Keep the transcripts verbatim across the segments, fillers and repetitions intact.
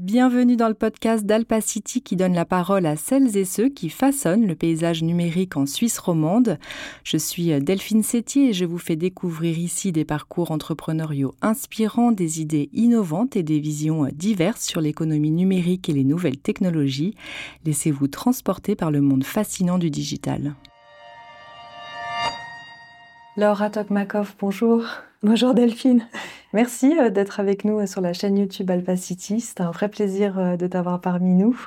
Bienvenue dans le podcast d'AlpaCity qui donne la parole à celles et ceux qui façonnent le paysage numérique en Suisse romande. Je suis Delphine Setti et je vous fais découvrir ici des parcours entrepreneuriaux inspirants, des idées innovantes et des visions diverses sur l'économie numérique et les nouvelles technologies. Laissez-vous transporter par le monde fascinant du digital. Laura Tocmacov, bonjour. Bonjour Delphine. Merci d'être avec nous sur la chaîne YouTube AlpaCity. C'est un vrai plaisir de t'avoir parmi nous.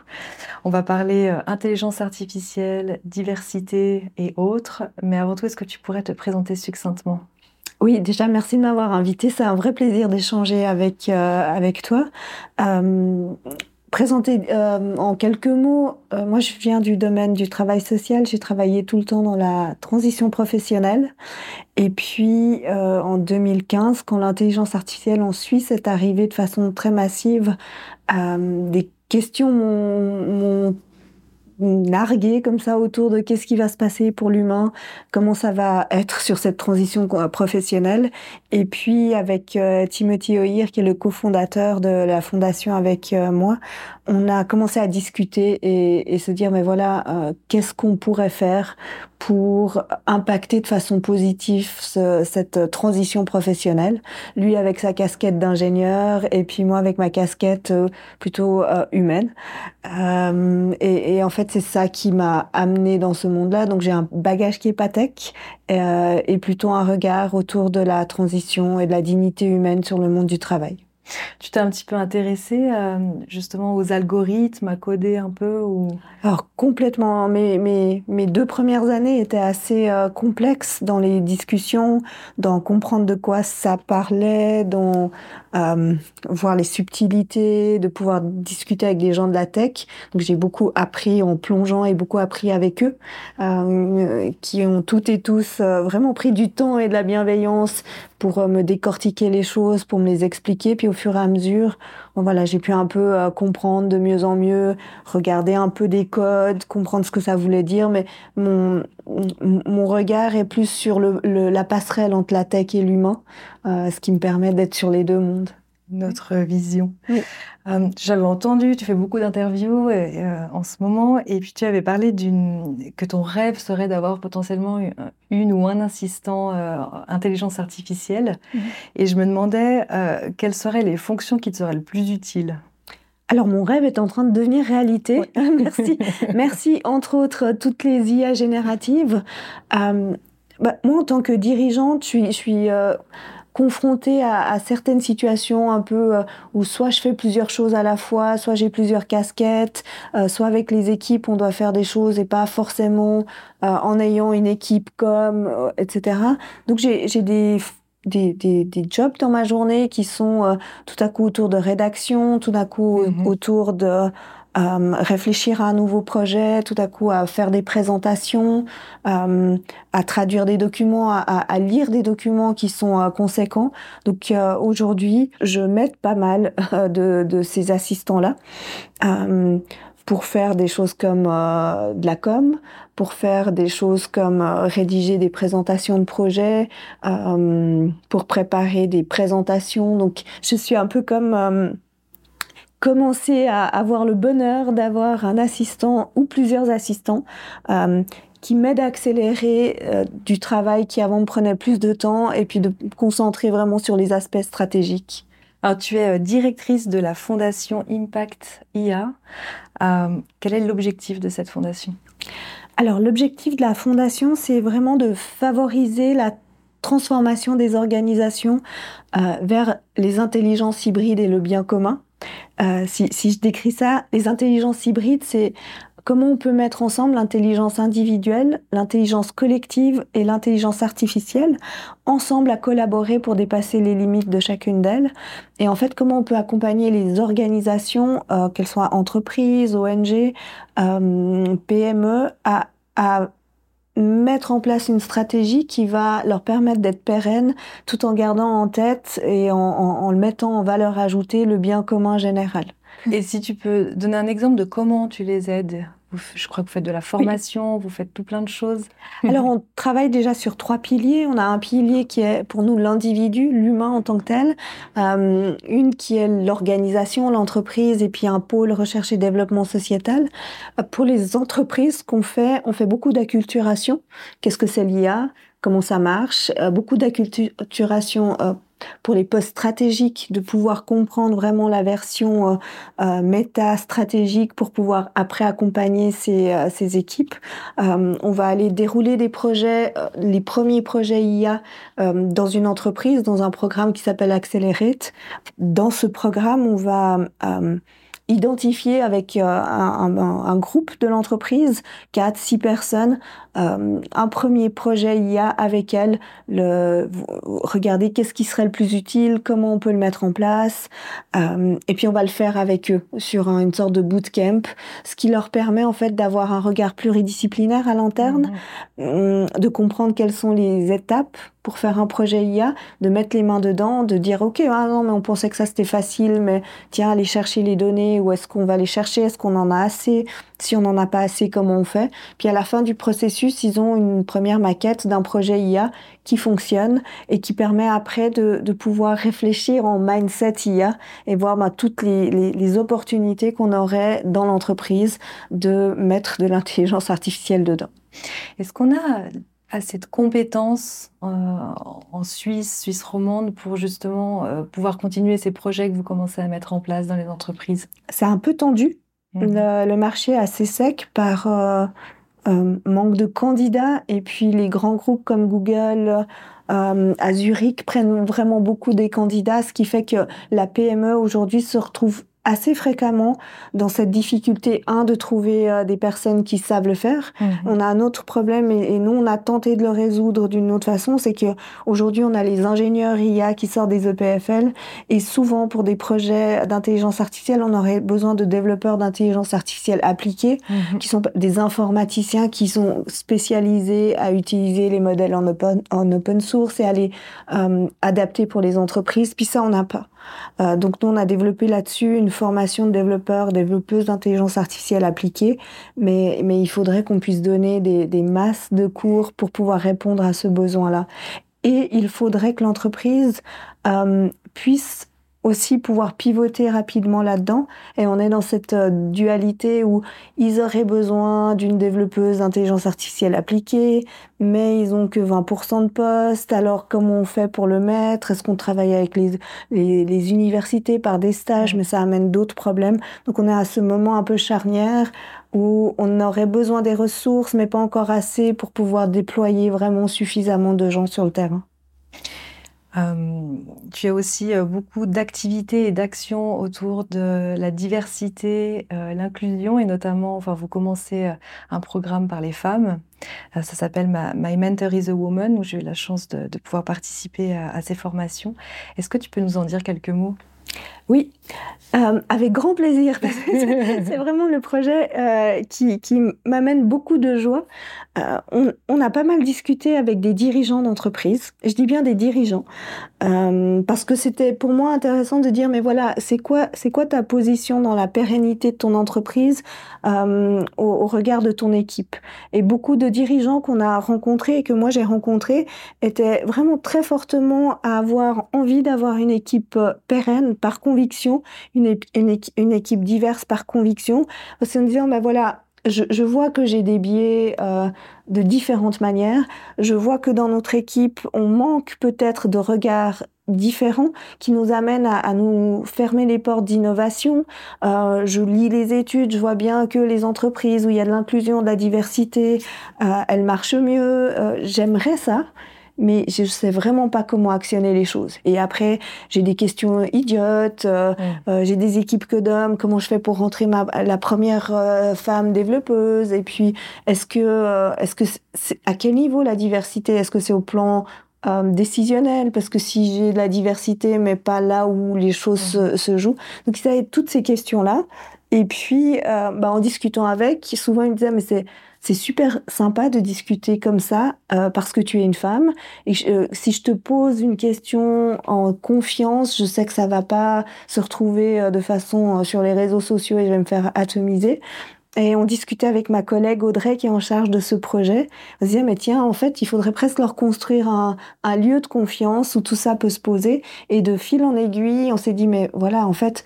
On va parler intelligence artificielle, diversité et autres. Mais avant tout, est-ce que tu pourrais te présenter succinctement ? Oui, déjà, merci de m'avoir invitée. C'est un vrai plaisir d'échanger avec, euh, avec toi. Euh... Présenter euh, en quelques mots, euh, moi je viens du domaine du travail social, j'ai travaillé tout le temps dans la transition professionnelle et puis euh, en deux mille quinze, quand l'intelligence artificielle en Suisse est arrivée de façon très massive, euh, des questions m'ont, m'ont narguée comme ça autour de qu'est-ce qui va se passer pour l'humain, comment ça va être sur cette transition professionnelle. Et puis avec euh, Timothy O'Hear, qui est le cofondateur de la fondation avec euh, moi, on a commencé à discuter et, et se dire mais voilà, euh, qu'est-ce qu'on pourrait faire pour impacter de façon positive ce, cette transition professionnelle. Lui avec sa casquette d'ingénieur et puis moi avec ma casquette euh, plutôt euh, humaine. Euh, et, et en fait c'est ça qui m'a amenée dans ce monde-là. Donc j'ai un bagage qui est pas tech et, euh, et plutôt un regard autour de la transition et de la dignité humaine sur le monde du travail. Tu t'es un petit peu intéressée euh, justement aux algorithmes, à coder un peu ou... Alors complètement, mes, mes, mes deux premières années étaient assez euh, complexes dans les discussions, dans comprendre de quoi ça parlait, dans euh, voir les subtilités, de pouvoir discuter avec des gens de la tech. Donc j'ai beaucoup appris en plongeant et beaucoup appris avec eux, euh, qui ont toutes et tous euh, vraiment pris du temps et de la bienveillance pour euh, me décortiquer les choses, pour me les expliquer. Puis au fur et à mesure, bon, voilà, j'ai pu un peu euh, comprendre de mieux en mieux, regarder un peu des codes, comprendre ce que ça voulait dire. Mais mon, mon regard est plus sur le, le, la passerelle entre la tech et l'humain, euh, ce qui me permet d'être sur les deux mondes. Notre vision. Oui. Euh, j'avais entendu, tu fais beaucoup d'interviews euh, en ce moment, et puis tu avais parlé d'une, que ton rêve serait d'avoir potentiellement une, une ou un assistant euh, intelligence artificielle. Mm-hmm. Et je me demandais euh, quelles seraient les fonctions qui te seraient le plus utiles. Alors, mon rêve est en train de devenir réalité. Oui. Merci. Merci, entre autres, toutes les I A génératives. Euh, bah, moi, en tant que dirigeante, je suis... Je suis euh, confrontée à, à certaines situations un peu euh, où soit je fais plusieurs choses à la fois, soit j'ai plusieurs casquettes, euh, soit avec les équipes on doit faire des choses et pas forcément euh, en ayant une équipe comme, euh, et cetera. Donc j'ai, j'ai des, des, des, des jobs dans ma journée qui sont euh, tout à coup autour de rédaction, tout à coup mm-hmm. autour de... Euh, réfléchir à un nouveau projet, tout à coup à faire des présentations, euh, à traduire des documents, à, à lire des documents qui sont euh, conséquents. Donc euh, aujourd'hui, je m'aide pas mal euh, de, de ces assistants-là euh, pour faire des choses comme euh, de la com, pour faire des choses comme euh, rédiger des présentations de projets, euh, pour préparer des présentations. Donc je suis un peu comme... Euh, commencer à avoir le bonheur d'avoir un assistant ou plusieurs assistants euh, qui m'aident à accélérer euh, du travail qui avant me prenait plus de temps et puis de me concentrer vraiment sur les aspects stratégiques. Alors, tu es euh, directrice de la fondation Impact I A. Euh, quel est l'objectif de cette fondation ? Alors, l'objectif de la fondation, c'est vraiment de favoriser la transformation des organisations euh, vers les intelligences hybrides et le bien commun. Euh, si, si je décris ça, les intelligences hybrides, c'est comment on peut mettre ensemble l'intelligence individuelle, l'intelligence collective et l'intelligence artificielle, ensemble à collaborer pour dépasser les limites de chacune d'elles. Et en fait, comment on peut accompagner les organisations, euh, qu'elles soient entreprises, O N G, euh, P M E, à, à mettre en place une stratégie qui va leur permettre d'être pérennes tout en gardant en tête et en, en, en le mettant en valeur ajoutée, le bien commun général. Et si tu peux donner un exemple de comment tu les aides ? Vous, je crois que vous faites de la formation, oui. Vous faites tout plein de choses. Alors, on travaille déjà sur trois piliers. On a un pilier qui est pour nous l'individu, l'humain en tant que tel. Euh, une qui est l'organisation, l'entreprise, et puis un pôle recherche et développement sociétal. Euh, pour les entreprises, qu'on fait, on fait beaucoup d'acculturation. Qu'est-ce que c'est l'I A ? Comment ça marche ? euh, Beaucoup d'acculturation euh, pour les postes stratégiques, de pouvoir comprendre vraiment la version euh, euh, méta-stratégique pour pouvoir après accompagner ces, euh, ces équipes. Euh, on va aller dérouler des projets, euh, les premiers projets I A euh, dans une entreprise, dans un programme qui s'appelle Accelerate. Dans ce programme, on va... Euh, identifier avec euh, un, un, un groupe de l'entreprise, quatre, six personnes, euh, un premier projet I A avec elle, le, regarder qu'est-ce qui serait le plus utile, comment on peut le mettre en place, euh, et puis on va le faire avec eux sur un, une sorte de bootcamp, ce qui leur permet en fait d'avoir un regard pluridisciplinaire à l'interne, mmh. de comprendre quelles sont les étapes pour faire un projet I A, de mettre les mains dedans, de dire « Ok, ah non, mais on pensait que ça c'était facile, mais tiens, aller chercher les données, où est-ce qu'on va les chercher, est-ce qu'on en a assez ? Si on n'en a pas assez, comment on fait ?» Puis à la fin du processus, ils ont une première maquette d'un projet I A qui fonctionne et qui permet après de, de pouvoir réfléchir en mindset I A et voir bah, toutes les, les, les opportunités qu'on aurait dans l'entreprise de mettre de l'intelligence artificielle dedans. Est-ce qu'on a... à cette compétence euh, en Suisse, Suisse romande, pour justement euh, pouvoir continuer ces projets que vous commencez à mettre en place dans les entreprises? C'est un peu tendu. Mmh. Le, le marché est assez sec par euh, euh, manque de candidats. Et puis, les grands groupes comme Google, euh, à Zurich, prennent vraiment beaucoup des candidats, ce qui fait que la P M E, aujourd'hui, se retrouve assez fréquemment dans cette difficulté, un, de trouver euh, des personnes qui savent le faire. Mmh. On a un autre problème, et, et nous, on a tenté de le résoudre d'une autre façon, c'est qu'aujourd'hui, on a les ingénieurs I A qui sortent des E P F L, et souvent, pour des projets d'intelligence artificielle, on aurait besoin de développeurs d'intelligence artificielle appliqués, mmh. qui sont des informaticiens qui sont spécialisés à utiliser les modèles en open, en open source et à les euh, adapter pour les entreprises. Puis ça, on n'a pas. Euh, donc nous, on a développé là-dessus une formation de développeurs, développeuses d'intelligence artificielle appliquée, mais, mais il faudrait qu'on puisse donner des, des masses de cours pour pouvoir répondre à ce besoin-là. Et il faudrait que l'entreprise euh, puisse aussi pouvoir pivoter rapidement là-dedans. Et on est dans cette euh, dualité où ils auraient besoin d'une développeuse d'intelligence artificielle appliquée, mais ils n'ont que vingt pour cent de postes. Alors, comment on fait pour le mettre ? Est-ce qu'on travaille avec les, les, les universités par des stages ? Mais ça amène d'autres problèmes. Donc, on est à ce moment un peu charnière où on aurait besoin des ressources, mais pas encore assez pour pouvoir déployer vraiment suffisamment de gens sur le terrain. Euh, tu as aussi euh, beaucoup d'activités et d'actions autour de la diversité, euh, l'inclusion, et notamment, enfin, vous commencez euh, un programme par les femmes. Euh, ça s'appelle Ma, My Mentor is a Woman, où j'ai eu la chance de, de pouvoir participer à, à ces formations. Est-ce que tu peux nous en dire quelques mots ? Oui, euh, avec grand plaisir. C'est vraiment le projet euh, qui, qui m'amène beaucoup de joie. Euh, on, on a pas mal discuté avec des dirigeants d'entreprise. Je dis bien des dirigeants, euh, parce que c'était pour moi intéressant de dire, mais voilà, c'est quoi, c'est quoi ta position dans la pérennité de ton entreprise euh, au, au regard de ton équipe ? Et beaucoup de dirigeants qu'on a rencontrés et que moi j'ai rencontrés étaient vraiment très fortement à avoir envie d'avoir une équipe pérenne, par conviction, une, une, une équipe diverse par conviction, parce qu'en disant, ben voilà, je, je vois que j'ai des biais euh, de différentes manières, je vois que dans notre équipe, on manque peut-être de regards différents qui nous amènent à, à nous fermer les portes d'innovation. Euh, je lis les études, je vois bien que les entreprises où il y a de l'inclusion, de la diversité, euh, elles marchent mieux, euh, j'aimerais ça. Mais je sais vraiment pas comment actionner les choses. Et après, j'ai des questions idiotes, euh, ouais. euh, j'ai des équipes que d'hommes, comment je fais pour rentrer ma, la première euh, femme développeuse ? Et puis, est-ce que, euh, est-ce que c'est, à quel niveau la diversité ? Est-ce que c'est au plan euh, décisionnel ? Parce que si j'ai de la diversité, mais pas là où les choses ouais. se, se jouent. Donc, ça, toutes ces questions-là. Et puis, euh, bah, en discutant avec, souvent, ils me disaient, mais c'est... c'est super sympa de discuter comme ça euh, parce que tu es une femme. Et je, euh, si je te pose une question en confiance, je sais que ça va pas se retrouver euh, de façon euh, sur les réseaux sociaux et je vais me faire atomiser. Et on discutait avec ma collègue Audrey, qui est en charge de ce projet. On se disait, mais tiens, en fait, il faudrait presque leur construire un, un lieu de confiance où tout ça peut se poser. Et de fil en aiguille, on s'est dit, mais voilà, en fait,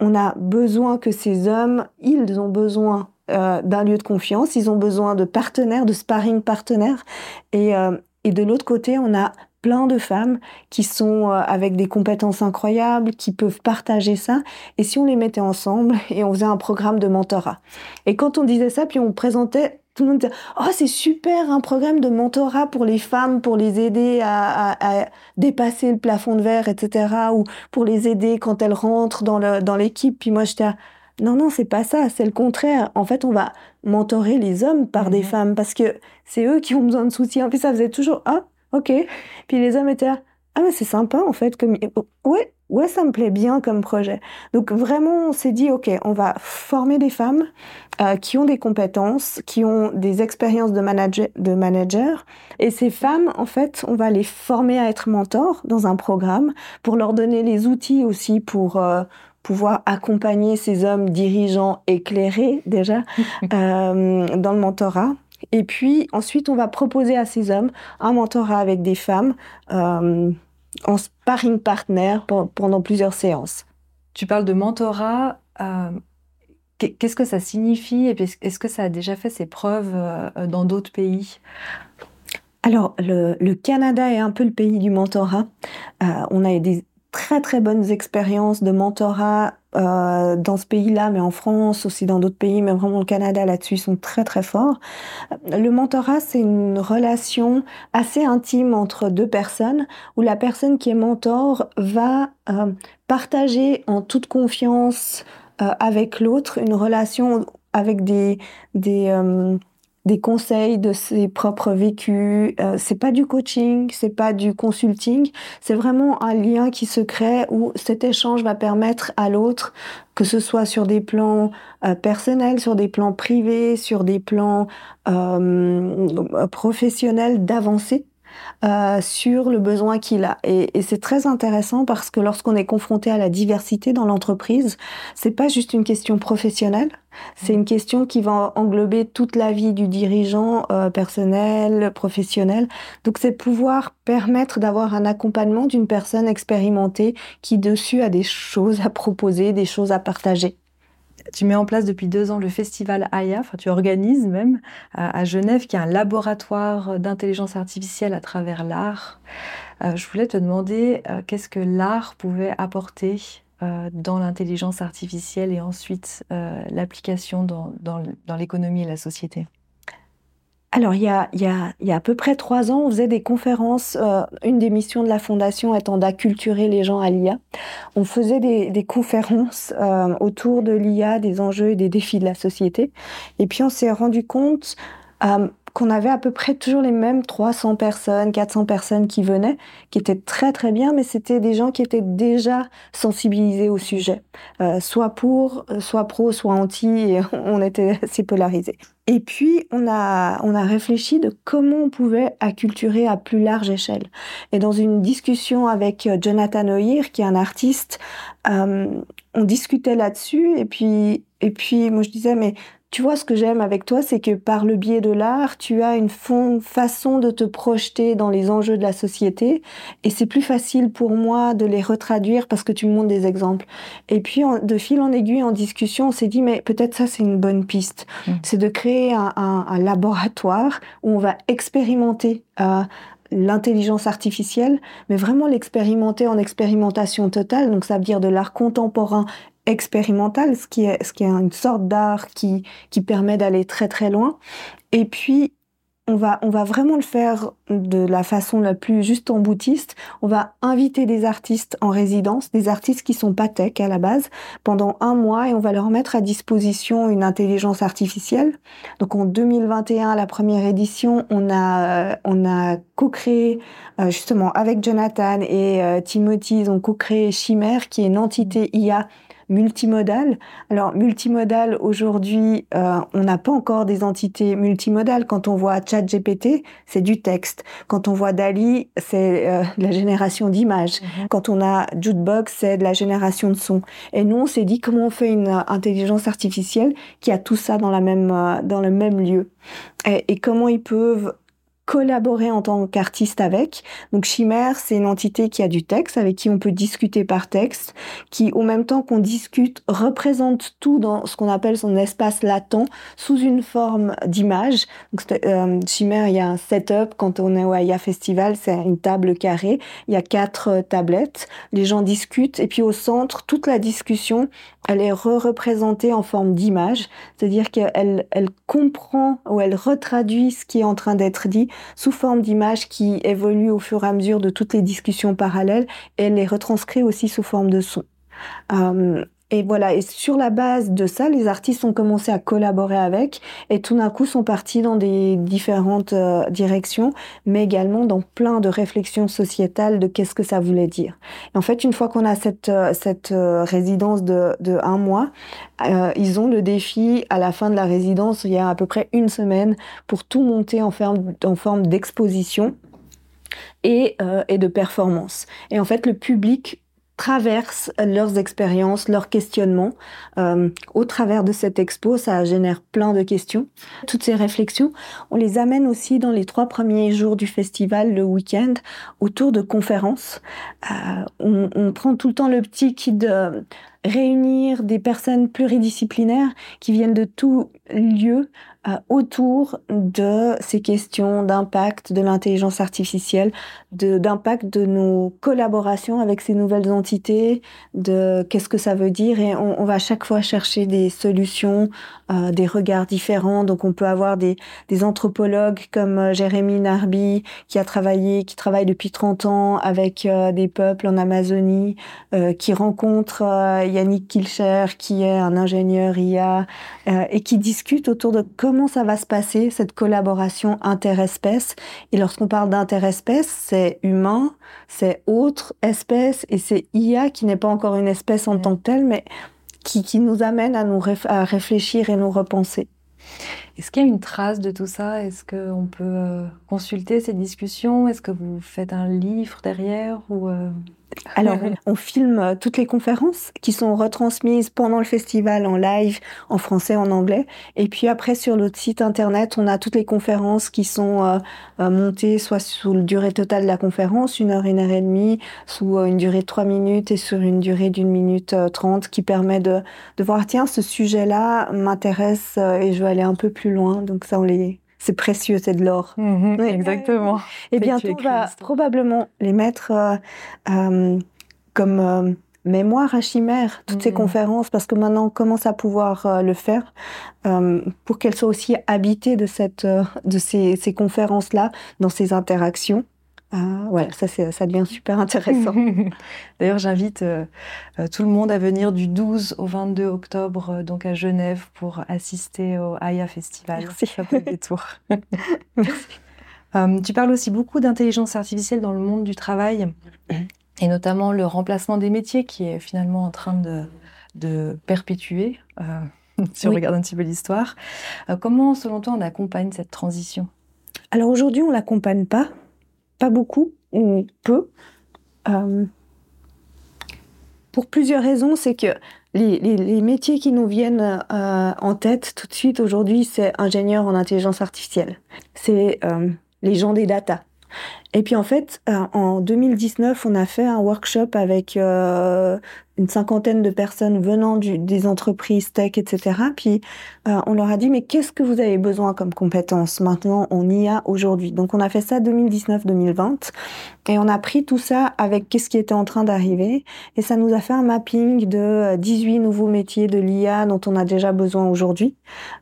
on a besoin que ces hommes, ils ont besoin euh, d'un lieu de confiance, ils ont besoin de partenaires, de sparring partenaires. Et, euh, et de l'autre côté, on a plein de femmes qui sont avec des compétences incroyables, qui peuvent partager ça. Et si on les mettait ensemble et on faisait un programme de mentorat. Et quand on disait ça, puis on présentait, tout le monde disait « Oh, c'est super, un programme de mentorat pour les femmes, pour les aider à, à, à dépasser le plafond de verre, et cetera. Ou pour les aider quand elles rentrent dans, le, dans l'équipe. » Puis moi, j'étais à... Non, non, c'est pas ça, c'est le contraire. En fait, on va mentorer les hommes par mmh. des femmes parce que c'est eux qui ont besoin de soutien. Puis ça faisait toujours « Ah, ok ». Puis les hommes étaient là, ah mais c'est sympa en fait, comme... ouais, ouais ça me plaît bien comme projet. Donc vraiment on s'est dit, ok, on va former des femmes euh, qui ont des compétences, qui ont des expériences de manager, de manager. Et ces femmes, en fait, on va les former à être mentors dans un programme pour leur donner les outils aussi pour... Euh, pouvoir accompagner ces hommes dirigeants éclairés déjà euh, dans le mentorat. Et puis ensuite, on va proposer à ces hommes un mentorat avec des femmes euh, en sparring partner pendant plusieurs séances. Tu parles de mentorat. Euh, qu'est-ce que ça signifie et est-ce que ça a déjà fait ses preuves dans d'autres pays ? Alors, le, le Canada est un peu le pays du mentorat. Euh, on a des très très bonnes expériences de mentorat euh, dans ce pays-là, mais en France, aussi dans d'autres pays, mais vraiment le Canada là-dessus, ils sont très très forts. Le mentorat, c'est une relation assez intime entre deux personnes, où la personne qui est mentor va euh, partager en toute confiance euh, avec l'autre une relation avec des... des euh, des conseils de ses propres vécus, euh, c'est pas du coaching, c'est pas du consulting, c'est vraiment un lien qui se crée où cet échange va permettre à l'autre, que ce soit sur des plans euh, personnels, sur des plans privés, sur des plans euh, professionnels, d'avancer euh, sur le besoin qu'il a. Et, et c'est très intéressant parce que lorsqu'on est confronté à la diversité dans l'entreprise, c'est pas juste une question professionnelle. C'est une question qui va englober toute la vie du dirigeant euh, personnel, professionnel. Donc, c'est pouvoir permettre d'avoir un accompagnement d'une personne expérimentée qui, dessus, a des choses à proposer, des choses à partager. Tu mets en place depuis deux ans le festival A I A, enfin tu organises même, à, à Genève, qui est un laboratoire d'intelligence artificielle à travers l'art. Euh, je voulais te demander euh, qu'est-ce que l'art pouvait apporter dans l'intelligence artificielle et ensuite euh, l'application dans, dans, dans l'économie et la société. Alors, il y a, il y a, il y a à peu près trois ans, on faisait des conférences. Euh, une des missions de la Fondation étant d'acculturer les gens à l'I A. On faisait des, des conférences euh, autour de l'I A, des enjeux et des défis de la société. Et puis, on s'est rendu compte euh, qu'on avait à peu près toujours les mêmes trois cents personnes, quatre cents personnes qui venaient, qui étaient très très bien, mais c'était des gens qui étaient déjà sensibilisés au sujet. Euh, soit pour, soit pro, soit anti, et on était assez polarisés. Et puis, on a, on a réfléchi de comment on pouvait acculturer à plus large échelle. Et dans une discussion avec Jonathan Oir, qui est un artiste, euh, on discutait là-dessus, et puis, et puis, moi je disais, mais tu vois, ce que j'aime avec toi, c'est que par le biais de l'art, tu as une fond, façon de te projeter dans les enjeux de la société. Et c'est plus facile pour moi de les retraduire parce que tu me montres des exemples. Et puis, en, de fil en aiguille, en discussion, on s'est dit, mais peut-être ça, c'est une bonne piste. Mmh. C'est de créer un, un, un laboratoire où on va expérimenter euh, l'intelligence artificielle, mais vraiment l'expérimenter en expérimentation totale. Donc, ça veut dire de l'art contemporain expérimental, ce qui est, ce qui est une sorte d'art qui, qui permet d'aller très très loin. Et puis, on va, on va vraiment le faire de la façon la plus juste en boutiste. On va inviter des artistes en résidence, des artistes qui sont pas tech à la base, pendant un mois, et on va leur mettre à disposition une intelligence artificielle. Donc en deux mille vingt et un, la première édition, on a, on a co-créé, justement, avec Jonathan et Timothy, ils ont co-créé Chimère, qui est une entité I A multimodal. Alors, multimodal, aujourd'hui, euh, on n'a pas encore des entités multimodales. Quand on voit ChatGPT, c'est du texte. Quand on voit D A L L-E, c'est euh, de la génération d'images. Mm-hmm. Quand on a Jukebox, c'est de la génération de sons. Et nous, on s'est dit comment on fait une euh, intelligence artificielle qui a tout ça dans, la même, euh, dans le même lieu. Et, et comment ils peuvent collaborer en tant qu'artiste avec. Donc Chimère, c'est une entité qui a du texte, avec qui on peut discuter par texte, qui, au même temps qu'on discute, représente tout dans ce qu'on appelle son espace latent, sous une forme d'image. Donc, euh, Chimère, il y a un setup, quand on est au A I A Festival, c'est une table carrée, il y a quatre tablettes, les gens discutent, et puis au centre, toute la discussion, elle est re-représentée en forme d'image, c'est-à-dire qu'elle elle comprend ou elle retraduit ce qui est en train d'être dit sous forme d'images qui évoluent au fur et à mesure de toutes les discussions parallèles, et elle les retranscrit aussi sous forme de son. Euh, et voilà, et sur la base de ça, les artistes ont commencé à collaborer avec, et tout d'un coup sont partis dans des différentes euh, directions, mais également dans plein de réflexions sociétales de qu'est-ce que ça voulait dire. Et en fait, une fois qu'on a cette, euh, cette euh, résidence de, de un mois, Euh, ils ont le défi, à la fin de la résidence, il y a à peu près une semaine, pour tout monter en forme, en forme d'exposition et, euh, et de performance. Et en fait, le public traverse leurs expériences, leurs questionnements. Euh, au travers de cette expo, ça génère plein de questions. Toutes ces réflexions, on les amène aussi dans les trois premiers jours du festival, le week-end, autour de conférences. Euh, on, on prend tout le temps le petit kit de réunir des personnes pluridisciplinaires qui viennent de tous lieux euh, autour de ces questions d'impact de l'intelligence artificielle, de, d'impact de nos collaborations avec ces nouvelles entités, de qu'est-ce que ça veut dire, et on, on va chaque fois chercher des solutions, euh, des regards différents. Donc on peut avoir des, des anthropologues comme Jérémy Narby qui a travaillé, qui travaille depuis trente ans avec euh, des peuples en Amazonie, euh, qui rencontre euh, Yannick Kilcher, qui est un ingénieur I A, euh, et qui discute autour de comment ça va se passer, cette collaboration interespèce. Et lorsqu'on parle d'interespèce, c'est humain, c'est autre espèce, et c'est I A qui n'est pas encore une espèce en tant que telle, mais qui, qui nous amène à, nous réf- à réfléchir et nous repenser. Est-ce qu'il y a une trace de tout ça ? Est-ce qu'on peut euh, consulter ces discussions ? Est-ce que vous faites un livre derrière ou euh... Alors, on filme toutes les conférences qui sont retransmises pendant le festival en live, en français, en anglais. Et puis après, sur notre site internet, on a toutes les conférences qui sont euh, montées soit sous la durée totale de la conférence, une heure, une heure et demie, sous euh, une durée de trois minutes et sur une durée d'une minute euh, trente, qui permet de, de voir, tiens, ce sujet-là m'intéresse euh, et je vais aller un peu plus loin. Donc ça, on les... C'est précieux, c'est de l'or. Mmh, oui. Exactement. Et bientôt, on va probablement les mettre euh, euh, comme euh, mémoire à Chimère, toutes mmh. ces conférences, parce que maintenant, on commence à pouvoir euh, le faire euh, pour qu'elles soient aussi habitées de, cette, euh, de ces, ces conférences-là, dans ces interactions. Ah, ouais, ça, c'est, ça devient super intéressant. D'ailleurs, j'invite euh, tout le monde à venir du douze au vingt-deux octobre euh, donc à Genève pour assister au A I A Festival. Merci. Ça peut être des tours. Merci. Euh, tu parles aussi beaucoup d'intelligence artificielle dans le monde du travail, et notamment le remplacement des métiers qui est finalement en train de, de perpétuer, euh, si on oui. regarde un petit peu l'histoire. Euh, comment, selon toi, on accompagne cette transition ? Alors aujourd'hui, on ne l'accompagne pas. Pas beaucoup ou peu. Euh, pour plusieurs raisons, c'est que les, les, les métiers qui nous viennent euh, en tête tout de suite aujourd'hui, c'est ingénieur en intelligence artificielle. C'est euh, les gens des data. Et puis en fait, euh, en deux mille dix-neuf, on a fait un workshop avec euh, une cinquantaine de personnes venant du, des entreprises tech, et cetera. Puis euh, on leur a dit, mais qu'est-ce que vous avez besoin comme compétences maintenant en I A aujourd'hui ? Donc on a fait ça deux mille dix-neuf deux mille vingt et on a pris tout ça avec qu'est-ce qui était en train d'arriver, et ça nous a fait un mapping de dix-huit nouveaux métiers de l'I A dont on a déjà besoin aujourd'hui.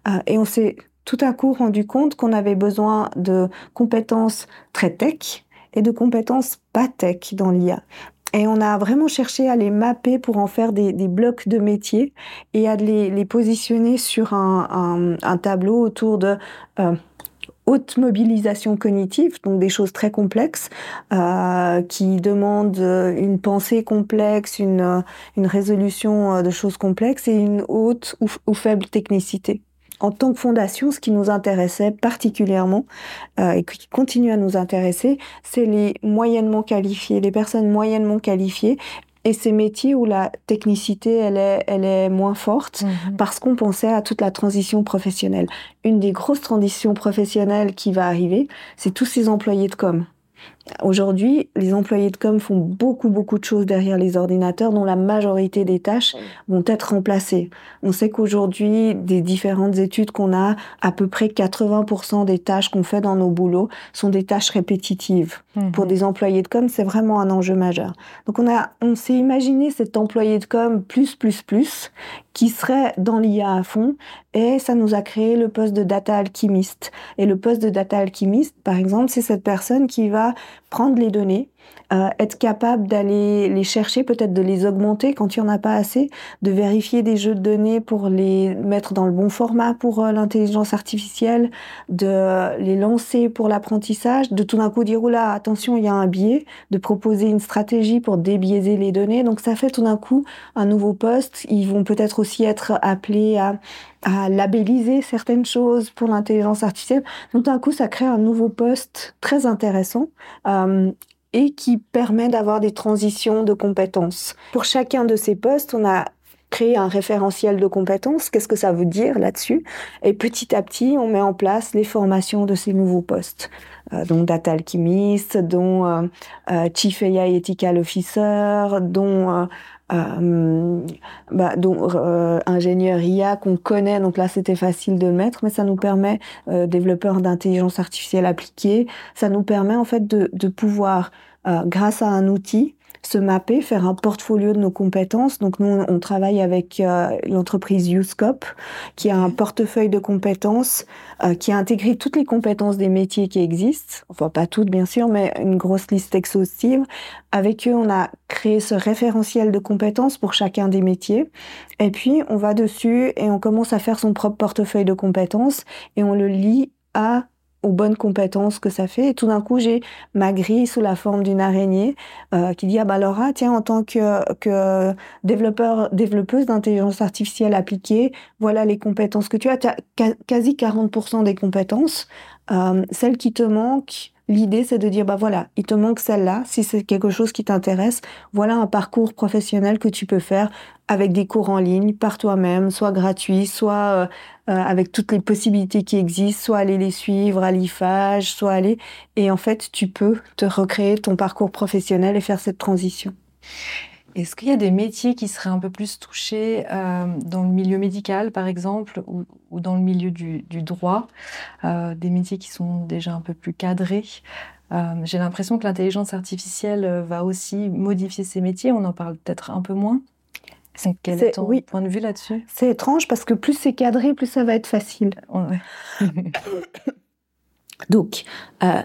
Euh, et on s'est tout à coup rendu compte qu'on avait besoin de compétences très tech et de compétences pas tech dans l'I A. Et on a vraiment cherché à les mapper pour en faire des, des blocs de métiers et à les, les positionner sur un, un, un tableau autour de... Euh, haute mobilisation cognitive, donc des choses très complexes euh, qui demandent une pensée complexe, une, une résolution de choses complexes et une haute ou, ou faible technicité. En tant que fondation, ce qui nous intéressait particulièrement euh, et qui continue à nous intéresser, c'est les moyennement qualifiés, les personnes moyennement qualifiées et ces métiers où la technicité, elle est, elle est moins forte mmh. parce qu'on pensait à toute la transition professionnelle. Une des grosses transitions professionnelles qui va arriver, c'est tous ces employés de com. Aujourd'hui, les employés de com font beaucoup, beaucoup de choses derrière les ordinateurs dont la majorité des tâches vont être remplacées. On sait qu'aujourd'hui, des différentes études qu'on a, à peu près quatre-vingts pour cent des tâches qu'on fait dans nos boulots sont des tâches répétitives. Mmh. Pour des employés de com, c'est vraiment un enjeu majeur. Donc on a, on s'est imaginé cet employé de com plus, plus, plus, qui serait dans l'I A à fond, et ça nous a créé le poste de data alchemist. Et le poste de data alchemist, par exemple, c'est cette personne qui va prendre les données, euh, être capable d'aller les chercher, peut-être de les augmenter quand il n'y en a pas assez, de vérifier des jeux de données pour les mettre dans le bon format pour euh, l'intelligence artificielle, de les lancer pour l'apprentissage, de tout d'un coup dire « Oula, attention, il y a un biais », de proposer une stratégie pour débiaiser les données. Donc ça fait tout d'un coup un nouveau poste. Ils vont peut-être aussi être appelés à, à labelliser certaines choses pour l'intelligence artificielle. Donc tout d'un coup, ça crée un nouveau poste très intéressant. Euh, et qui permet d'avoir des transitions de compétences. Pour chacun de ces postes, on a créé un référentiel de compétences. Qu'est-ce que ça veut dire là-dessus? Et petit à petit, on met en place les formations de ces nouveaux postes. Euh, dont Data Alchemist, dont euh, euh, Chief A I Ethical Officer, dont... Euh, Euh, bah, donc euh, ingénieur I A qu'on connaît, donc là c'était facile de le mettre, mais ça nous permet, euh, développeur d'intelligence artificielle appliquée, ça nous permet en fait de, de pouvoir, euh, grâce à un outil, se mapper, faire un portfolio de nos compétences. Donc nous, on travaille avec euh, l'entreprise Youscope, qui a un portefeuille de compétences euh, qui a intégré toutes les compétences des métiers qui existent, enfin pas toutes bien sûr, mais une grosse liste exhaustive. Avec eux, on a créé ce référentiel de compétences pour chacun des métiers, et puis on va dessus et on commence à faire son propre portefeuille de compétences et on le lie à aux bonnes compétences que ça fait. Et tout d'un coup, j'ai ma grille sous la forme d'une araignée euh, qui dit « Ah ben Laura, tiens, en tant que, que développeur, développeuse d'intelligence artificielle appliquée, voilà les compétences que tu as. Tu as quasi quarante pour cent des compétences. Euh, celles qui te manquent, l'idée, c'est de dire « Bah voilà, il te manque celle-là. Si c'est quelque chose qui t'intéresse, voilà un parcours professionnel que tu peux faire avec des cours en ligne, par toi-même, soit gratuit, soit... Euh, avec toutes les possibilités qui existent, soit aller les suivre à l'I F A G, soit aller... Et en fait, tu peux te recréer ton parcours professionnel et faire cette transition. Est-ce qu'il y a des métiers qui seraient un peu plus touchés euh, dans le milieu médical, par exemple, ou, ou dans le milieu du, du droit, euh, des métiers qui sont déjà un peu plus cadrés ? Euh, j'ai l'impression que l'intelligence artificielle va aussi modifier ces métiers, on en parle peut-être un peu moins. C'est quel c'est, ton oui. point de vue là-dessus? C'est étrange parce que plus c'est cadré, plus ça va être facile. Ouais. Donc, euh,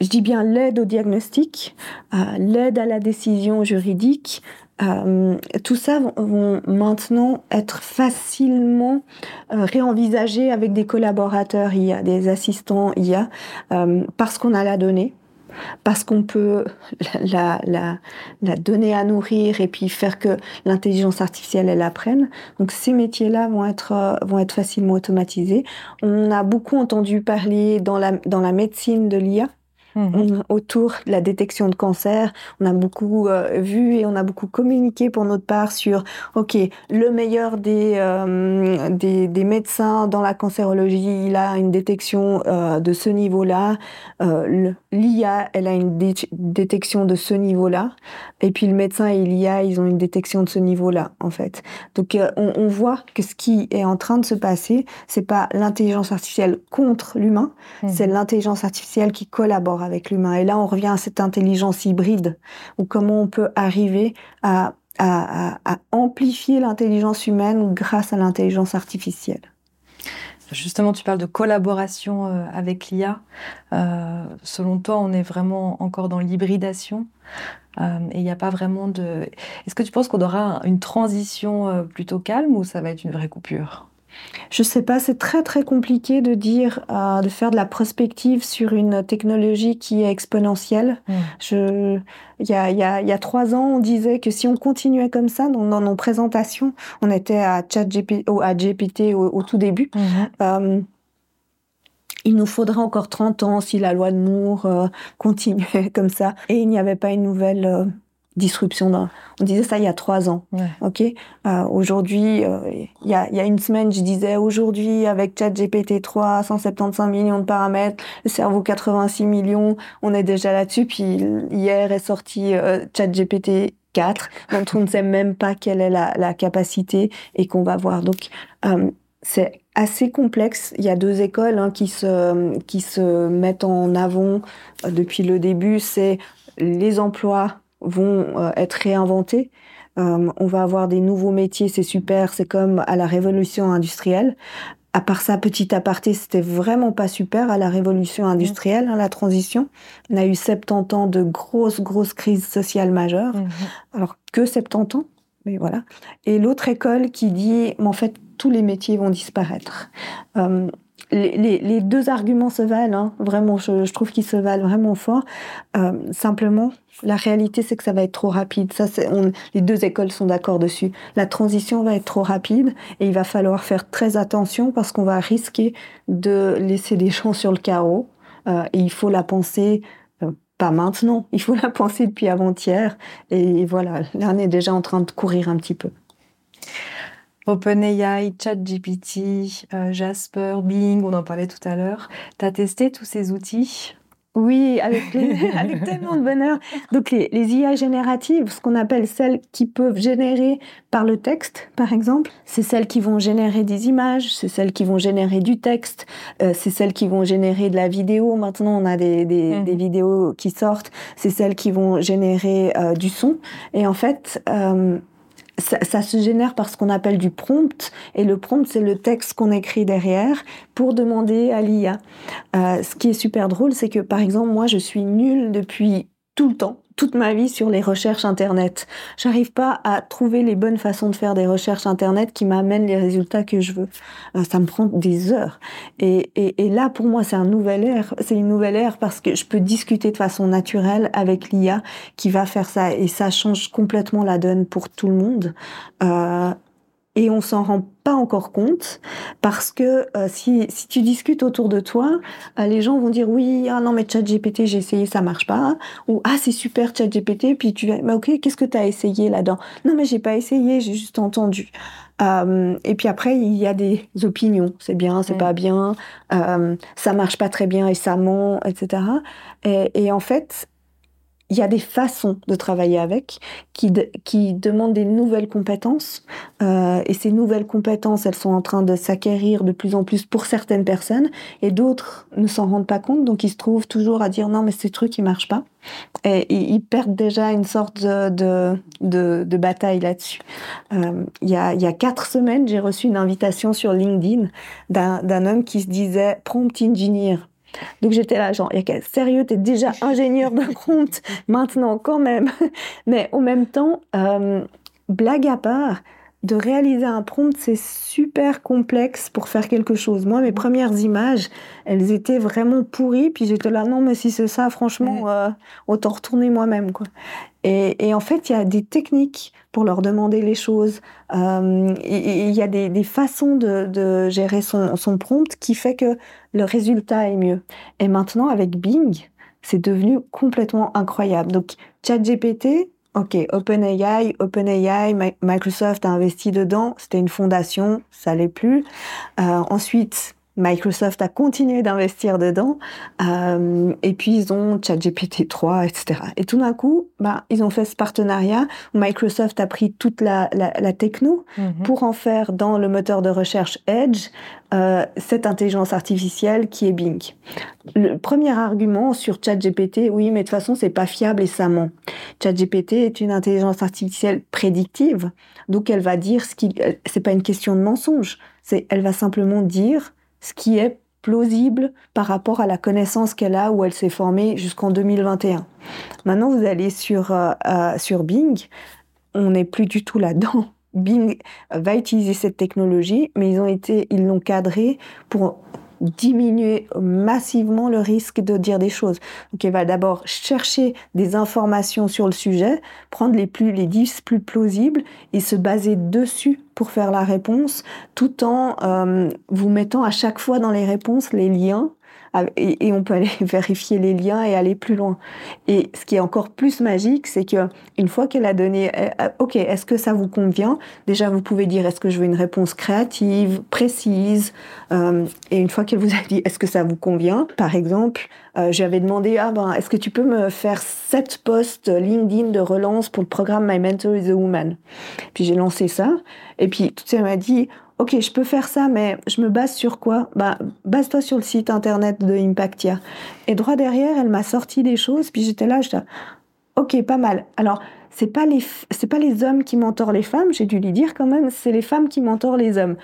je dis bien l'aide au diagnostic, euh, l'aide à la décision juridique, euh, tout ça vont, vont maintenant être facilement euh, réenvisagé avec des collaborateurs I A, des assistants I A, euh, parce qu'on a la donnée. Parce qu'on peut la, la, la donner à nourrir et puis faire que l'intelligence artificielle, elle apprenne. Donc, ces métiers-là vont être, vont être facilement automatisés. On a beaucoup entendu parler dans la, dans la médecine de l'I A. Mmh. Autour de la détection de cancer, on a beaucoup euh, vu et on a beaucoup communiqué pour notre part sur ok, le meilleur des, euh, des, des médecins dans la cancérologie, il a une détection euh, de ce niveau-là, euh, l'I A, elle a une dé- détection de ce niveau-là, et puis le médecin et l'I A, ils ont une détection de ce niveau-là, en fait. Donc euh, on, on voit que ce qui est en train de se passer, c'est pas l'intelligence artificielle contre l'humain, mmh. c'est l'intelligence artificielle qui collabore avec l'humain. Et là, on revient à cette intelligence hybride, ou comment on peut arriver à, à, à, à amplifier l'intelligence humaine grâce à l'intelligence artificielle. Justement, tu parles de collaboration avec l'I A. Euh, selon toi, on est vraiment encore dans l'hybridation euh, et il n'y a pas vraiment de... Est-ce que tu penses qu'on aura une transition plutôt calme ou ça va être une vraie coupure ? Je sais pas, c'est très très compliqué de dire, euh, de faire de la prospective sur une technologie qui est exponentielle. Mmh. Je, il y a, il y a, il y a trois ans, on disait que si on continuait comme ça dans, dans nos présentations, on était à ChatGPT ou à G P T au, au tout début. Mmh. Euh, Il nous faudrait encore trente ans si la loi de Moore euh, continuait comme ça. Et il n'y avait pas une nouvelle euh, disruption. D'un... On disait ça il y a trois ans. Ouais. Ok. Euh, aujourd'hui, euh, il, y a, il y a une semaine, je disais aujourd'hui, avec ChatGPT trois, cent soixante-quinze millions de paramètres, le cerveau quatre-vingt-six millions, on est déjà là-dessus. Puis hier est sorti euh, ChatGPT quatre, dont on ne sait même pas quelle est la, la capacité et qu'on va voir. Donc, euh, c'est assez complexe. Il y a deux écoles hein, qui se qui se mettent en avant depuis le début. C'est les emplois vont euh, être réinventés. Euh, on va avoir des nouveaux métiers. C'est super. C'est comme à la révolution industrielle. À part ça, petit aparté, c'était vraiment pas super à la révolution industrielle, hein, la transition. On a eu soixante-dix ans de grosses grosses crises sociales majeures. Mmh. Alors que soixante-dix ans, mais voilà. Et l'autre école qui dit, mais en fait, tous les métiers vont disparaître. Euh, les, les, les deux arguments se valent, hein, vraiment, je, je trouve qu'ils se valent vraiment fort. Euh, simplement, la réalité, c'est que ça va être trop rapide. Ça, c'est, on, les deux écoles sont d'accord dessus. La transition va être trop rapide et il va falloir faire très attention parce qu'on va risquer de laisser des gens sur le carreau. Euh, et il faut la penser... Pas maintenant, il faut la penser depuis avant-hier. Et voilà, là on est déjà en train de courir un petit peu. OpenAI, ChatGPT, euh, Jasper, Bing, on en parlait tout à l'heure. Tu as testé tous ces outils ? Oui, avec, les, avec tellement de bonheur. Donc les, les I A génératives, ce qu'on appelle celles qui peuvent générer par le texte, par exemple, c'est celles qui vont générer des images, c'est celles qui vont générer du texte, euh, c'est celles qui vont générer de la vidéo. Maintenant, on a des, des, mmh. des vidéos qui sortent. C'est celles qui vont générer euh, du son. Et en fait... Euh, Ça, ça se génère par ce qu'on appelle du prompt, et le prompt, c'est le texte qu'on écrit derrière pour demander à l'I A. Euh, ce qui est super drôle, c'est que, par exemple, moi, je suis nulle depuis tout le temps, toute ma vie sur les recherches Internet. J'arrive pas à trouver les bonnes façons de faire des recherches Internet qui m'amènent les résultats que je veux. Euh, ça me prend des heures. Et, et, et là, pour moi, c'est un nouvel ère. C'est une nouvelle ère parce que je peux discuter de façon naturelle avec l'I A qui va faire ça. Et ça change complètement la donne pour tout le monde. Euh, et on s'en rend pas encore compte parce que euh, si si tu discutes autour de toi, euh, les gens vont dire oui, ah non mais ChatGPT j'ai essayé, ça marche pas, hein, ou ah c'est super ChatGPT, puis tu vas mais ok, qu'est-ce que tu as essayé là-dedans? Non mais j'ai pas essayé, j'ai juste entendu. Euh, et puis après il y a des opinions, c'est bien, c'est ouais. pas bien, euh, ça marche pas très bien et ça ment, et cetera. Et, et en fait il y a des façons de travailler avec qui, de, qui demandent des nouvelles compétences. Euh, et ces nouvelles compétences, elles sont en train de s'acquérir de plus en plus pour certaines personnes. Et d'autres ne s'en rendent pas compte. Donc, ils se trouvent toujours à dire non, mais ces trucs, ils marchent pas. Et, et ils perdent déjà une sorte de, de, de, de bataille là-dessus. Euh, il y a, il y a quatre semaines, j'ai reçu une invitation sur LinkedIn d'un, d'un homme qui se disait prompt engineer. Donc j'étais là, genre, sérieux, t'es déjà ingénieur de prompt maintenant quand même. Mais en même temps, euh, blague à part, de réaliser un prompt, c'est super complexe pour faire quelque chose. Moi, mes premières images, elles étaient vraiment pourries. Puis j'étais là, non, mais si c'est ça, franchement, euh, autant retourner moi-même, quoi. Et, et en fait, il y a des techniques pour leur demander les choses. Il euh, y a des, des façons de, de gérer son, son prompt qui fait que le résultat est mieux. Et maintenant, avec Bing, c'est devenu complètement incroyable. Donc, ChatGPT, ok, OpenAI, OpenAI, Microsoft a investi dedans. C'était une fondation, ça l'est plus. Euh, ensuite... Microsoft a continué d'investir dedans, euh, et puis ils ont ChatGPT trois, et cetera. Et tout d'un coup, bah, ils ont fait ce partenariat où Microsoft a pris toute la, la, la techno mm-hmm. pour en faire dans le moteur de recherche Edge euh, cette intelligence artificielle qui est Bing. Le premier argument sur ChatGPT, oui, mais de toute façon, c'est pas fiable et ça ment. ChatGPT est une intelligence artificielle prédictive, donc elle va dire ce qui, c'est pas une question de mensonge, c'est elle va simplement dire ce qui est plausible par rapport à la connaissance qu'elle a où elle s'est formée jusqu'en deux mille vingt et un. Maintenant, vous allez sur, euh, euh, sur Bing, on n'est plus du tout là-dedans. Bing va utiliser cette technologie, mais ils ont été, ils l'ont cadré pour diminuer massivement le risque de dire des choses. Donc, il va d'abord chercher des informations sur le sujet, prendre les plus, les dix plus plausibles et se baser dessus pour faire la réponse, tout en euh, vous mettant à chaque fois dans les réponses les liens. Et on peut aller vérifier les liens et aller plus loin. Et ce qui est encore plus magique, c'est qu'une fois qu'elle a donné « Ok, est-ce que ça vous convient ?» Déjà, vous pouvez dire « Est-ce que je veux une réponse créative, précise ?» Et une fois qu'elle vous a dit « Est-ce que ça vous convient ?» Par exemple, j'avais demandé « Ah ben, est-ce que tu peux me faire sept posts LinkedIn de relance pour le programme My Mentor is a Woman ?» Puis j'ai lancé ça. Et puis, tout ça m'a dit « Ok, je peux faire ça, mais je me base sur quoi ? Bah, base-toi sur le site internet de Impact I A. » Et droit derrière, elle m'a sorti des choses, puis j'étais là, j'étais là, ok, pas mal. Alors, c'est pas les, c'est pas les hommes qui mentorent les femmes, j'ai dû lui dire quand même, c'est les femmes qui mentorent les hommes.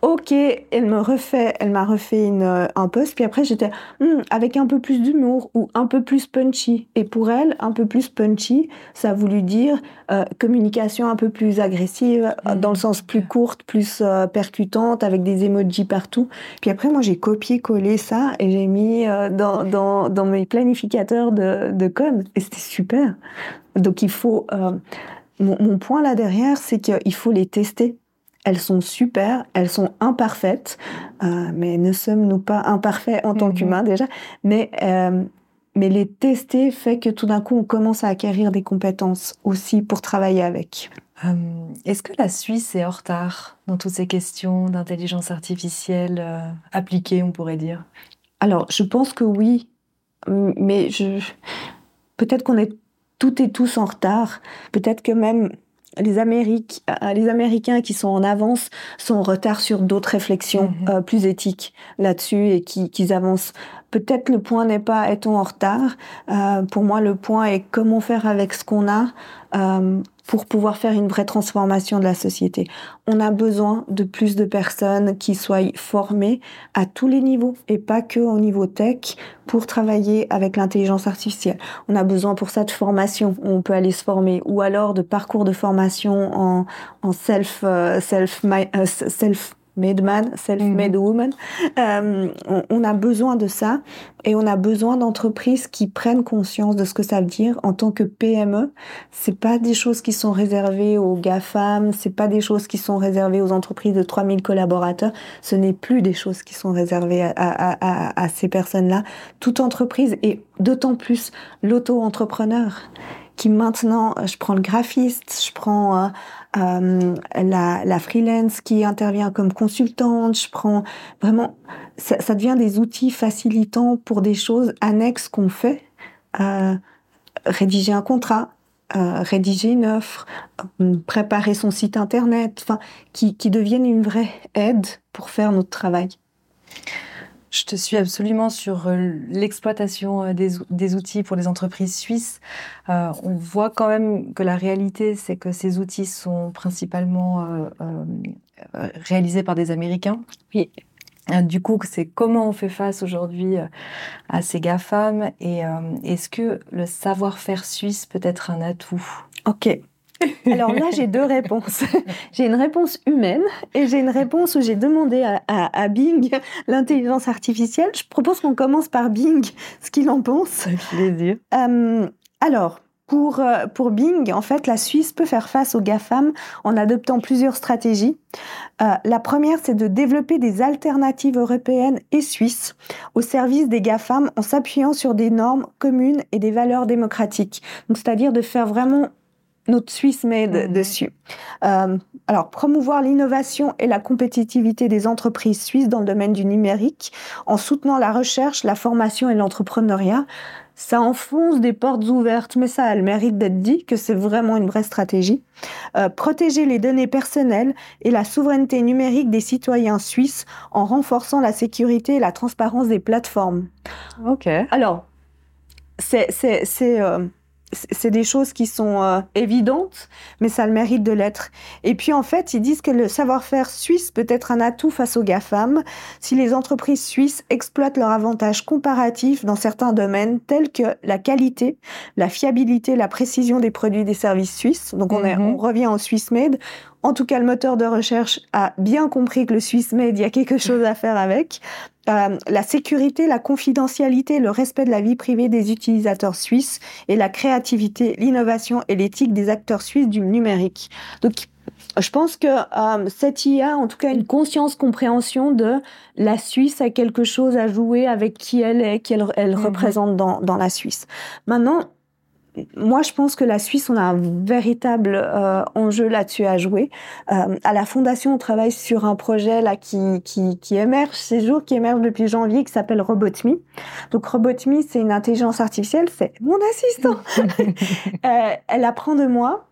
Ok, elle me refait, elle m'a refait une, un post, puis après j'étais hmm, avec un peu plus d'humour ou un peu plus punchy. Et pour elle, un peu plus punchy, ça a voulu dire euh, communication un peu plus agressive, mmh. dans le sens plus courte, plus euh, percutante, avec des emojis partout. Puis après, moi, j'ai copié-collé ça et j'ai mis euh, dans, dans, dans mes planificateurs de, de com. Et c'était super. Donc il faut... Euh, mon, mon point là derrière, c'est qu'il faut les tester. Elles sont super, elles sont imparfaites, euh, mais ne sommes-nous pas imparfaits en tant mmh. qu'humains déjà ? Mais, euh, mais les tester fait que tout d'un coup, on commence à acquérir des compétences aussi pour travailler avec. Euh, est-ce que la Suisse est en retard dans toutes ces questions d'intelligence artificielle euh, appliquée, on pourrait dire ? Alors, je pense que oui, mais je... peut-être qu'on est toutes et tous en retard, peut-être que même... Les, Amériques, les Américains qui sont en avance sont en retard sur d'autres réflexions mmh. euh, plus éthiques là-dessus et qui, qui avancent. Peut-être le point n'est pas est-on en retard. Euh, pour moi, le point est comment faire avec ce qu'on a euh, pour pouvoir faire une vraie transformation de la société. On a besoin de plus de personnes qui soient formées à tous les niveaux et pas que au niveau tech pour travailler avec l'intelligence artificielle. On a besoin pour ça de formation, on peut aller se former, ou alors de parcours de formation en, en self, euh, self, my, euh, self, made man, self-made woman. Euh, on, on a besoin de ça et on a besoin d'entreprises qui prennent conscience de ce que ça veut dire en tant que P M E. C'est pas des choses qui sont réservées aux GAFAM, c'est pas des choses qui sont réservées aux entreprises de trois mille collaborateurs. Ce n'est plus des choses qui sont réservées à, à, à, à ces personnes-là. Toute entreprise et d'autant plus l'auto-entrepreneur qui maintenant, je prends le graphiste, je prends... Euh, Euh, la, la freelance qui intervient comme consultante, je prends vraiment, ça, ça devient des outils facilitants pour des choses annexes qu'on fait, euh, rédiger un contrat, euh, rédiger une offre, euh, préparer son site internet, enfin, qui, qui deviennent une vraie aide pour faire notre travail. Je te suis absolument sur l'exploitation des, des outils pour les entreprises suisses. Euh, on voit quand même que la réalité, c'est que ces outils sont principalement euh, euh, réalisés par des Américains. Oui. Du coup, c'est comment on fait face aujourd'hui à ces GAFAM et euh, est-ce que le savoir-faire suisse peut être un atout ? Ok. Alors là, j'ai deux réponses. J'ai une réponse humaine et j'ai une réponse où j'ai demandé à, à, à Bing l'intelligence artificielle. Je propose qu'on commence par Bing, ce qu'il en pense. Avec plaisir. Euh, alors, pour, pour Bing, en fait, la Suisse peut faire face aux GAFAM en adoptant plusieurs stratégies. Euh, la première, c'est de développer des alternatives européennes et suisses au service des GAFAM en s'appuyant sur des normes communes et des valeurs démocratiques. Donc, c'est-à-dire de faire vraiment notre Suisse made mmh. dessus. Euh, alors, promouvoir l'innovation et la compétitivité des entreprises suisses dans le domaine du numérique, en soutenant la recherche, la formation et l'entrepreneuriat. Ça enfonce des portes ouvertes, mais ça a le mérite d'être dit que c'est vraiment une vraie stratégie. Euh, protéger les données personnelles et la souveraineté numérique des citoyens suisses en renforçant la sécurité et la transparence des plateformes. Ok. Alors, c'est... c'est, c'est euh, c'est des choses qui sont euh, évidentes, mais ça a le mérite de l'être. Et puis, en fait, ils disent que le savoir-faire suisse peut être un atout face aux GAFAM si les entreprises suisses exploitent leurs avantages comparatifs dans certains domaines tels que la qualité, la fiabilité, la précision des produits et des services suisses. Donc, on, est, mm-hmm. on revient au Swiss Made. En tout cas, le moteur de recherche a bien compris que le SwissMade, il y a quelque chose à faire avec. Euh, la sécurité, la confidentialité, le respect de la vie privée des utilisateurs suisses et la créativité, l'innovation et l'éthique des acteurs suisses du numérique. Donc, je pense que euh, cette I A, en tout cas une conscience, compréhension de la Suisse a quelque chose à jouer avec qui elle est, qui elle, elle mmh. représente dans, dans la Suisse. Maintenant, moi, je pense que la Suisse, on a un véritable euh, enjeu là-dessus à jouer. Euh, à la Fondation, on travaille sur un projet là qui, qui, qui émerge ces jours, qui émerge depuis janvier, qui s'appelle Robot point me. Donc, Robot point me, c'est une intelligence artificielle, c'est mon assistant. euh, elle apprend de moi.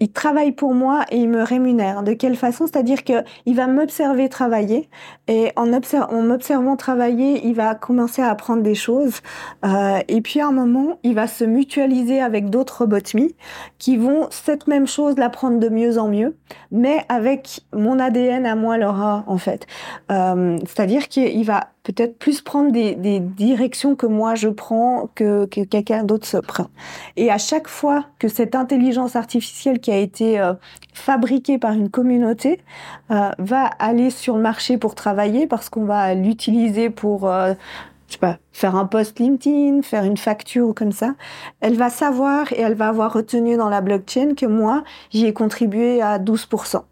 Il travaille pour moi et il me rémunère. De quelle façon ? C'est-à-dire que il va m'observer travailler et en, observ- en m'observant travailler, il va commencer à apprendre des choses. Euh, et puis à un moment, il va se mutualiser avec d'autres robots qui vont cette même chose l'apprendre de mieux en mieux, mais avec mon A D N à moi, Laura, en fait. Euh, c'est-à-dire qu'il va peut-être plus prendre des, des directions que moi je prends, que, que quelqu'un d'autre se prend. Et à chaque fois que cette intelligence artificielle qui a été euh, fabriquée par une communauté euh, va aller sur le marché pour travailler, parce qu'on va l'utiliser pour euh, je sais pas, faire un post LinkedIn, faire une facture ou comme ça, elle va savoir et elle va avoir retenu dans la blockchain que moi, j'y ai contribué à douze pour cent.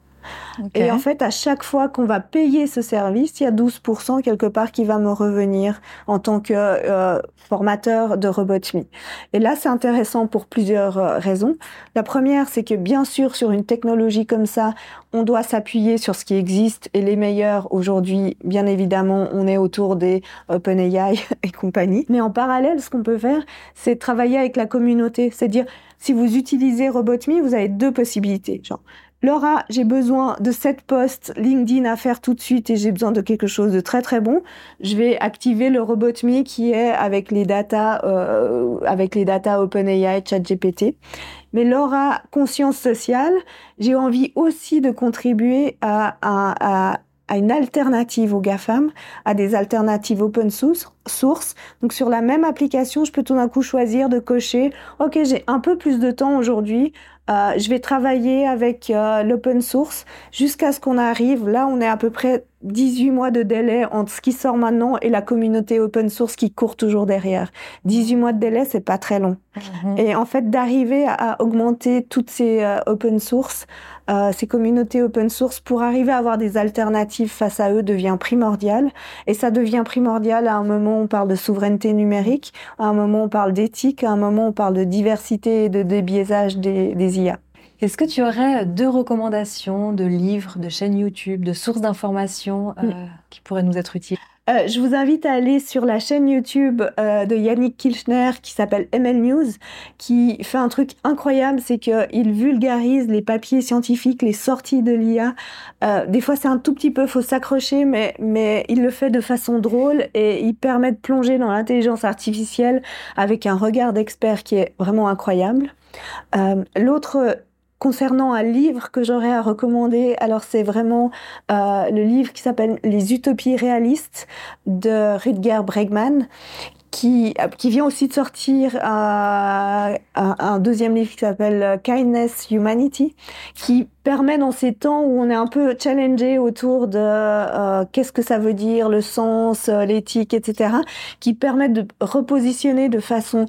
Okay. Et en fait, à chaque fois qu'on va payer ce service, il y a douze pour cent quelque part qui va me revenir en tant que euh, formateur de Robot point me. Et là, c'est intéressant pour plusieurs euh, raisons. La première, c'est que bien sûr, sur une technologie comme ça, on doit s'appuyer sur ce qui existe et les meilleurs aujourd'hui, bien évidemment, on est autour des OpenAI et compagnie. Mais en parallèle, ce qu'on peut faire, c'est travailler avec la communauté. C'est-à-dire, si vous utilisez Robot point me, vous avez deux possibilités. Genre, Laura, j'ai besoin de sept posts LinkedIn à faire tout de suite et j'ai besoin de quelque chose de très très bon. Je vais activer le Robot point me qui est avec les data, euh, avec les data OpenAI, ChatGPT. Mais Laura, conscience sociale, j'ai envie aussi de contribuer à, à, à, à une alternative aux GAFAM, à des alternatives open source. source. Donc, sur la même application, je peux tout d'un coup choisir de cocher « Ok, j'ai un peu plus de temps aujourd'hui, euh, je vais travailler avec euh, l'open source jusqu'à ce qu'on arrive. » Là, on est à peu près dix-huit mois de délai entre ce qui sort maintenant et la communauté open source qui court toujours derrière. dix-huit mois de délai, c'est pas très long. Mm-hmm. Et en fait, d'arriver à augmenter toutes ces euh, open source, euh, ces communautés open source pour arriver à avoir des alternatives face à eux devient primordial. Et ça devient primordial à un moment on parle de souveraineté numérique, à un moment on parle d'éthique, à un moment on parle de diversité et de débiaisage des, des I A. Est-ce que tu aurais deux recommandations de livres, de chaînes YouTube, de sources d'informations euh, mm. qui pourraient nous être utiles ? Euh, je vous invite à aller sur la chaîne YouTube euh, de Yannick Kilcher qui s'appelle M L News, qui fait un truc incroyable, c'est qu'il vulgarise les papiers scientifiques, les sorties de l'I A. Euh, des fois, c'est un tout petit peu, faut s'accrocher, mais, mais il le fait de façon drôle et il permet de plonger dans l'intelligence artificielle avec un regard d'expert qui est vraiment incroyable. Euh, l'autre... Concernant un livre que j'aurais à recommander, alors c'est vraiment euh, le livre qui s'appelle « Les Utopies Réalistes » de Rutger Bregman, qui, qui vient aussi de sortir euh, un, un deuxième livre qui s'appelle « Kindness Humanity », qui permet dans ces temps où on est un peu challengé autour de euh, qu'est-ce que ça veut dire, le sens, l'éthique, et cetera, qui permet de repositionner de façon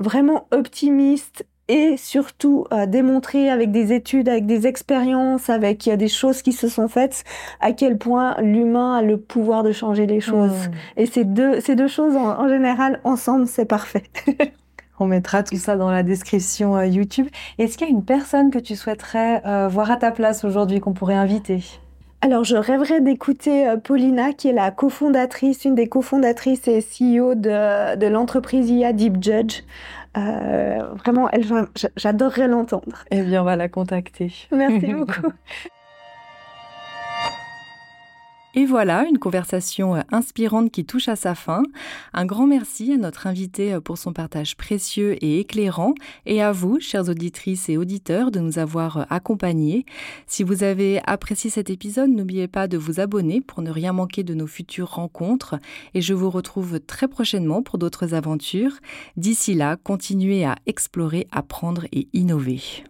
vraiment optimiste et surtout euh, démontrer avec des études, avec des expériences, avec euh, des choses qui se sont faites, à quel point l'humain a le pouvoir de changer les choses. Mmh. Et ces deux, ces deux choses, en, en général, ensemble, c'est parfait. On mettra tout ça dans la description euh, YouTube. Est-ce qu'il y a une personne que tu souhaiterais euh, voir à ta place aujourd'hui, qu'on pourrait inviter ? Alors, je rêverais d'écouter euh, Paulina, qui est la cofondatrice, une des cofondatrices et C E O de, de l'entreprise I A Deep Judge. Euh, vraiment, elle, j'adorerais l'entendre. Eh bien, on va la contacter. Merci beaucoup. Et voilà, une conversation inspirante qui touche à sa fin. Un grand merci à notre invité pour son partage précieux et éclairant, et à vous, chères auditrices et auditeurs, de nous avoir accompagnés. Si vous avez apprécié cet épisode, n'oubliez pas de vous abonner pour ne rien manquer de nos futures rencontres, et je vous retrouve très prochainement pour d'autres aventures. D'ici là, continuez à explorer, apprendre et innover.